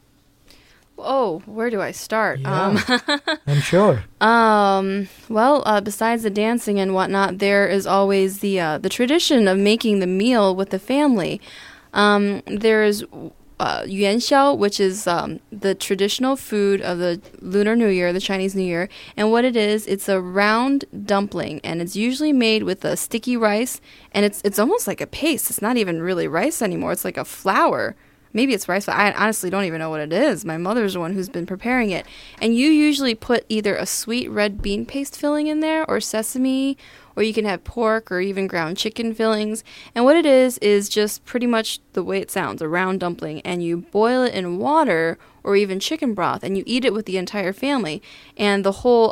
Oh, where do I start? Yeah, I'm sure. Besides the dancing and whatnot, there is always the tradition of making the meal with the family. There is yuan xiao, which is the traditional food of the Lunar New Year, the Chinese New Year. And what it is, it's a round dumpling, and it's usually made with a sticky rice, and it's almost like a paste. It's not even really rice anymore. It's like a flour. Maybe it's rice, but I honestly don't even know what it is. My mother's the one who's been preparing it. And you usually put either a sweet red bean paste filling in there or sesame, or you can have pork or even ground chicken fillings. And what it is just pretty much the way it sounds, a round dumpling. And you boil it in water or even chicken broth, and you eat it with the entire family. And the whole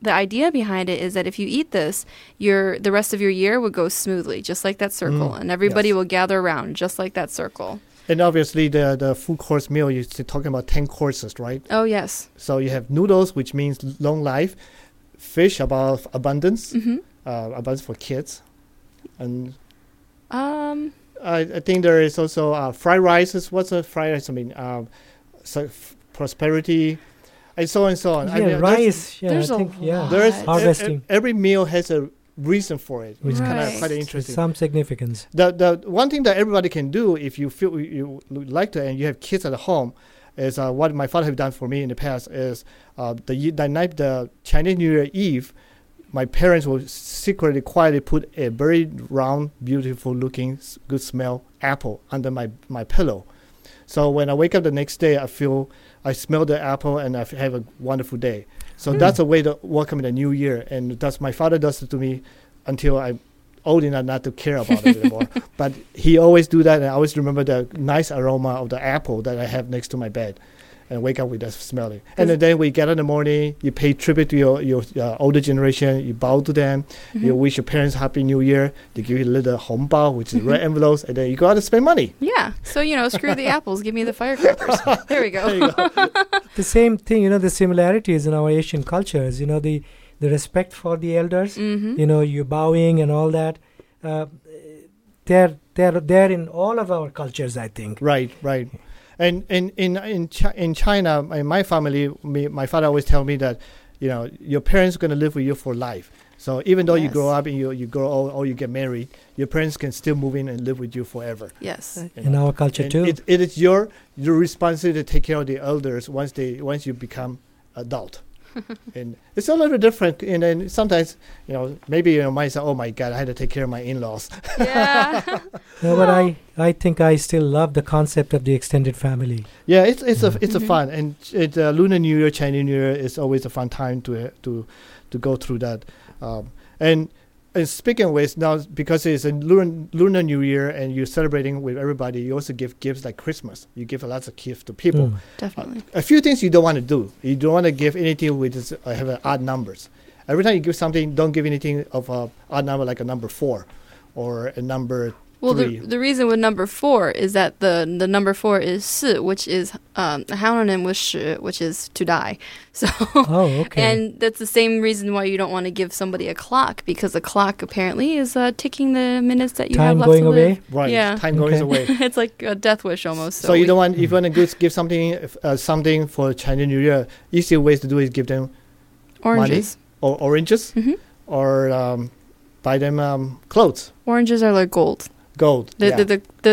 the idea behind it is that if you eat this, the rest of your year would go smoothly, just like that circle. And everybody will gather around, just like that circle. And obviously, the full course meal, you're talking about 10 courses, right? Oh, yes. So you have noodles, which means long life, fish about abundance, abundance for kids. And I think there is also fried rice. What's a fried rice? I mean, prosperity, and so on and so on. Yeah, I mean, rice. There's harvesting. Every meal has a reason for it, which is kind of quite interesting. Some significance. The one thing that everybody can do if you feel you like to, and you have kids at home, is what my father had done for me in the past is the Chinese New Year Eve, my parents will secretly, quietly put a very round, beautiful-looking, good smell apple under my pillow. So when I wake up the next day, I smell the apple and I have a wonderful day. So that's a way to welcome the new year, and that's my father does it to me until I'm old enough not to care about it anymore. But he always do that, and I always remember the nice aroma of the apple that I have next to my bed, and wake up with that smelling. And then we get up in the morning, you pay tribute to your older generation, you bow to them, you wish your parents Happy New Year, they give you a little hongbao, which is red envelopes, and then you go out and spend money. Yeah, so, screw the apples, give me the firecrackers. There we go. The same thing, the similarities in our Asian cultures, the respect for the elders, you bowing and all that. They're there in all of our cultures, I think. Right. And in China, in my family, my father always tell me that, your parents are going to live with you for life. So even though you grow up and you grow old or you get married, your parents can still move in and live with you forever. Yes, in our culture and too. It is your responsibility to take care of the elders once you become adult. And it's a little different, and then sometimes maybe might say, "Oh my God, I had to take care of my in-laws." Yeah. But I think I still love the concept of the extended family. Yeah, it's a fun, and Lunar New Year, Chinese New Year is always a fun time to go through that. And speaking of ways, now because it's a Lunar New Year and you're celebrating with everybody, you also give gifts like Christmas. You give lots of gifts to people. Definitely. A few things you don't want to do. You don't want to give anything which is, have odd numbers. Every time you give something, don't give anything of an odd number, like a number 4 or a number 3. The reason with number 4 is that the number 4 is 四, which is a homonym with 死, which is to die. So, and that's the same reason why you don't want to give somebody a clock, because a clock apparently is ticking the minutes that you have left to live. Right. Yeah. Time going away. It's like a death wish almost. So you don't want, if you want to give something for Chinese New Year, easy ways to do is give them oranges, money, or buy them clothes. Oranges are like gold. Gold. They're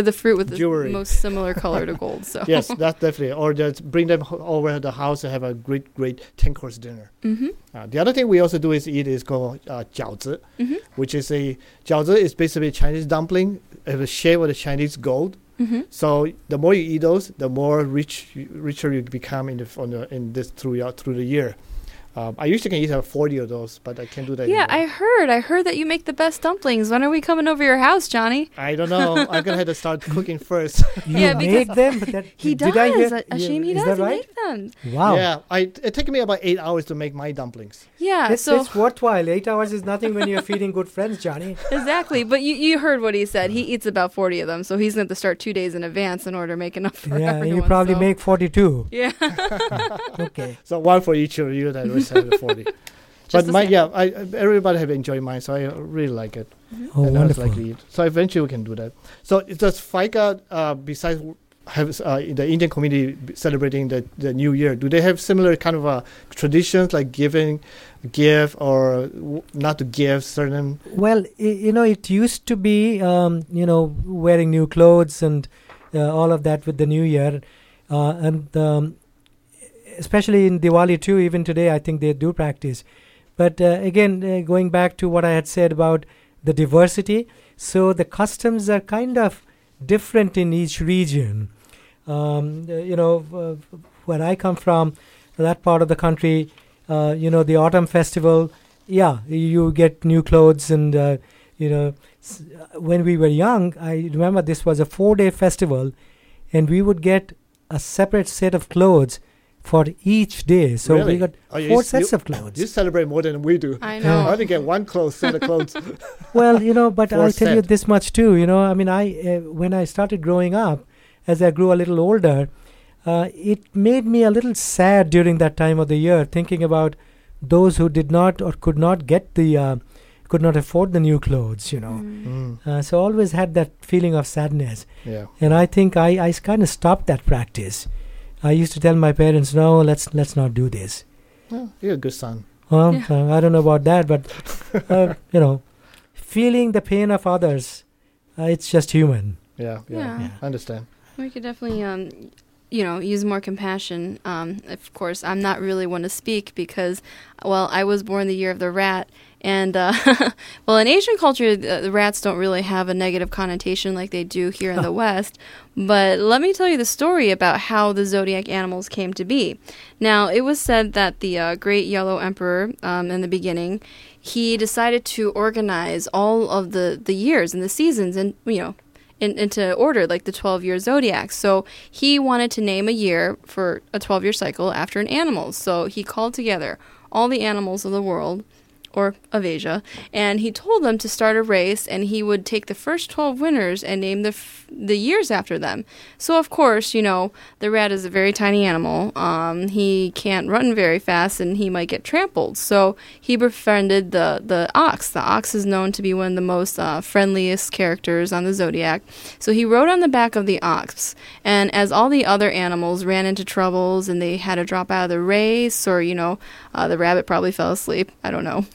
the fruit with the jewelry. Most similar color to gold. So yes, that's definitely. Or just bring them over to the house and have a great 10-course dinner. Mm-hmm. The other thing we also do is eat is called jiaozi, mm-hmm. which is basically a Chinese dumpling. It's a shape of the Chinese gold. Mm-hmm. So the more you eat those, the more richer you become through the year. I usually can eat about 40 of those, but I can't do that anymore. I heard that you make the best dumplings. When are we coming over your house, Johnny? I don't know. I'm going to have to start cooking first. Make them? He does. Wow. Yeah, it took me about 8 hours to make my dumplings. Yeah. It's worthwhile. 8 hours is nothing when you're feeding good friends, Johnny. Exactly. But you heard what he said. He eats about 40 of them, so he's going to start 2 days in advance in order to make enough for everyone. Yeah, you probably make 42. Yeah. Okay. So one for each of you that was 40. But everybody have enjoyed mine, so I really like it. Mm-hmm. Oh, and wonderful. Like to eat. So eventually we can do that. So it's just FICA, besides have the Indian community celebrating the new year, do they have similar kind of traditions like giving a gift or not to give certain? Well, it used to be, wearing new clothes and all of that with the new year. Especially in Diwali too, even today I think they do practice. But again, going back to what I had said about the diversity, so the customs are kind of different in each region. Where I come from, that part of the country, the autumn festival, you get new clothes and, when we were young, I remember this was a 4-day festival and we would get a separate set of clothes for each day. So really? We got four sets of clothes. You celebrate more than we do. I know. I only get one set of clothes. Well, but I'll tell you this much too. When I started growing up, as I grew a little older, it made me a little sad during that time of the year, thinking about those who did not or could not could not afford the new clothes, So always had that feeling of sadness. Yeah. And I think I kind of stopped that practice. I used to tell my parents, no, let's not do this. Well, you're a good son. I don't know about that, but, feeling the pain of others, it's just human. Yeah. I understand. We could definitely, use more compassion. Of course, I'm not really one to speak because, well, I was born the year of the rat. And, in Asian culture, the rats don't really have a negative connotation like they do here in the West. But let me tell you the story about how the zodiac animals came to be. Now, it was said that the great yellow emperor in the beginning, he decided to organize all of the years and the seasons and, into order, like the 12-year zodiac. So he wanted to name a year for a 12-year cycle after an animal. So he called together all the animals of the world, or of Asia, and he told them to start a race, and he would take the first 12 winners and name the years after them. So, of course, the rat is a very tiny animal. He can't run very fast, and he might get trampled. So he befriended the ox. The ox is known to be one of the most friendliest characters on the zodiac. So he rode on the back of the ox, and as all the other animals ran into troubles and they had to drop out of the race, or, the rabbit probably fell asleep. I don't know.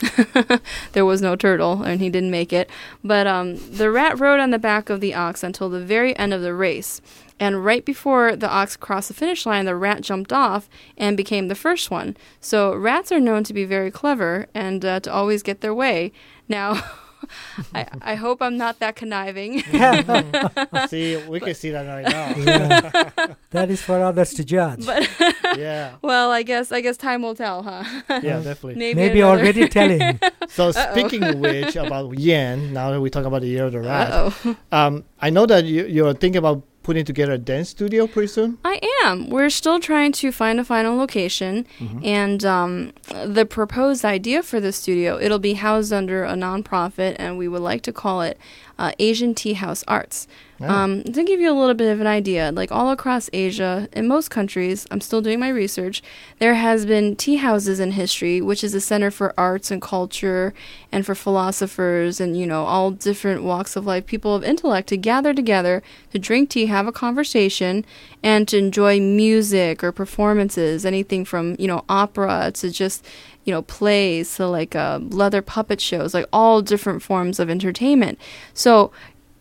There was no turtle, and he didn't make it. But the rat rode on the back of the ox until the very end of the race. And right before the ox crossed the finish line, the rat jumped off and became the first one. So rats are known to be very clever and to always get their way. Now... I hope I'm not that conniving. See, we can see that right now. Yeah. That is for others to judge. But yeah. Well, I guess time will tell, huh? Yeah, definitely. Maybe already telling. So speaking of which, about Yin, now that we talk about the year of the rat, I know that you're thinking about putting together a dance studio pretty soon? I am. We're still trying to find a final location, mm-hmm. and the proposed idea for the studio, it'll be housed under a nonprofit, and we would like to call it Asian Tea House Arts. To give you a little bit of an idea, like all across Asia, in most countries, I'm still doing my research, there has been tea houses in history, which is a center for arts and culture and for philosophers and, all different walks of life, people of intellect to gather together to drink tea, have a conversation, and to enjoy music or performances, anything from, opera to just... plays, so like leather puppet shows, like all different forms of entertainment. So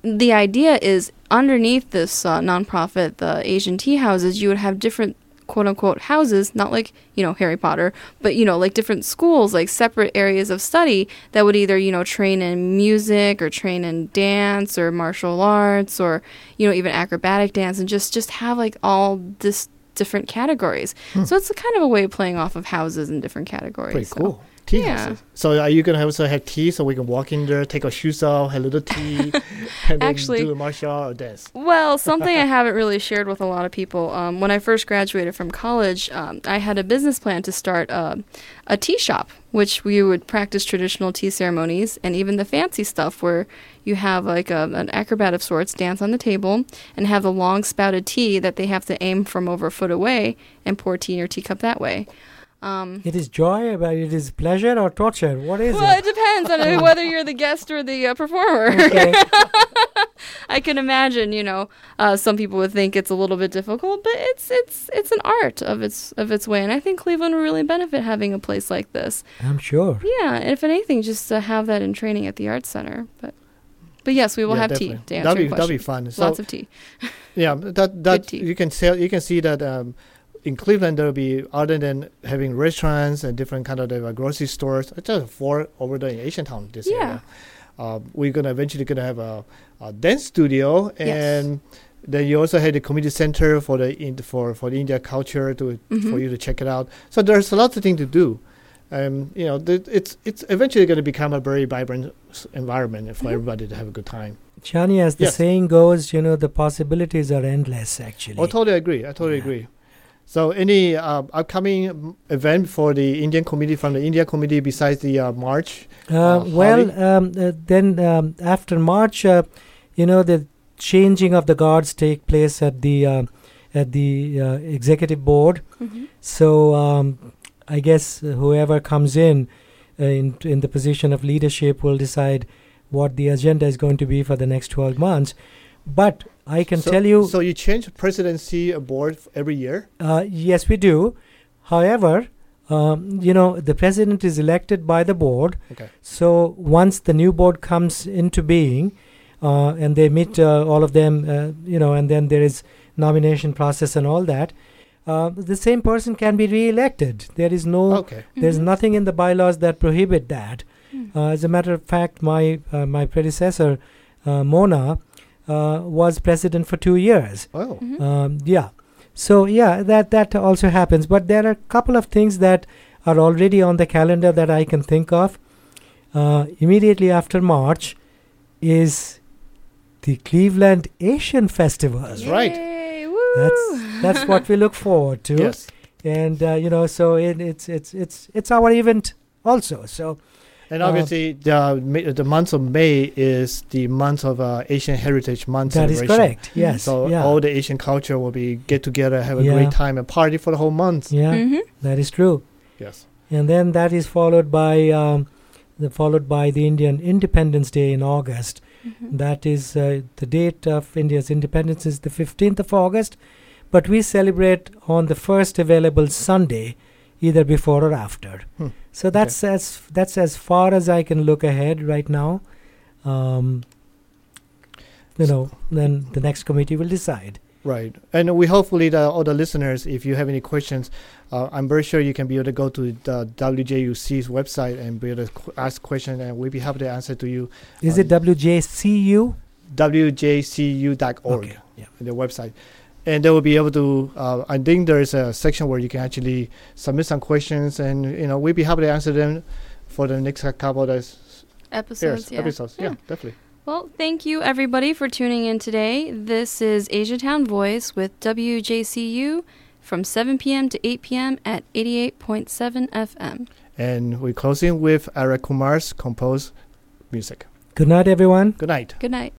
the idea is underneath this nonprofit, the Asian tea houses, you would have different quote-unquote houses, not like, you know, Harry Potter, but, you know, like different schools, like separate areas of study that would either, you know, train in music or train in dance or martial arts or, you know, even acrobatic dance, and just have like all this different categories. So it's a kind of a way of playing off of houses in different categories. Pretty cool. Tea houses. So are you going to also have tea so we can walk in there, take our shoes off, have a little tea, and actually, then do a martial art or dance? Well, something I haven't really shared with a lot of people. When I first graduated from college, I had a business plan to start a tea shop, which we would practice traditional tea ceremonies and even the fancy stuff where you have like an acrobat of sorts dance on the table and have the long spouted tea that they have to aim from over a foot away and pour tea in your teacup that way. It is joy, but it is pleasure or torture? What is it? Well, it depends on whether you're the guest or the performer. Okay. I can imagine, you know, some people would think it's a little bit difficult, but it's an art of its way, and I think Cleveland would really benefit having a place like this. I'm sure. Yeah, if anything, just to have that in training at the Arts Center, But yes, we will have definitely. Tea to answer your question. That'll be fun. So, lots of tea. Yeah, that you can see that. In Cleveland, there will be, other than having restaurants and different kind of grocery stores, just 4 over there in Asian Town this year. We're going to eventually have a dance studio, and then you also have the community center for the India culture for you to check it out. So there's a lot of things to do. You know, it's eventually going to become a very vibrant environment for everybody to have a good time. Chani, as the saying goes, you know, the possibilities are endless. Actually, I totally agree. So any upcoming event for the Indian community, from the India community, besides the March? Then after March, you know, the changing of the guards take place at the executive board. So I guess whoever comes in the position of leadership will decide what the agenda is going to be for the next 12 months. But I can tell you... So you change the presidency board every year? Yes, we do. However, you know, the president is elected by the board. Okay. So once the new board comes into being, and they meet all of them, you know, and then there is nomination process and all that, the same person can be re-elected. There is no... Okay. There's nothing in the bylaws that prohibit that. As a matter of fact, my predecessor, Mona... was president for 2 years. Oh. So, that also happens. But there are a couple of things that are already on the calendar that I can think of. Immediately after March is the Cleveland Asian Festival. That's right. Woo! That's what we look forward to. Yes. And, you know, so it's our event also. So... And obviously, the month of May is the month of Asian Heritage Month celebration. That is correct, yes. So all the Asian culture will be get together, have a great time, and party for the whole month. Yeah, that is true. Yes. And then that is followed by the Indian Independence Day in August. That is the date of India's independence is the 15th of August, but we celebrate on the first available Sunday, either before or after. So that's as far as I can look ahead right now. You know, then the next committee will decide. Right. And we hopefully, all the listeners, if you have any questions, I'm very sure you can be able to go to the WJUC's website and be able to ask questions, and we'll be happy to answer to you. Is it WJCU? WJCU.org, the website. And they will be able to, I think there is a section where you can actually submit some questions, and, you know, we'd be happy to answer them for the next couple of episodes. Yeah, definitely. Well, thank you, everybody, for tuning in today. This is Asiatown Voice with WJCU from 7 p.m. to 8 p.m. at 88.7 FM. And we're closing with Arya Kumar's composed music. Good night, everyone. Good night. Good night.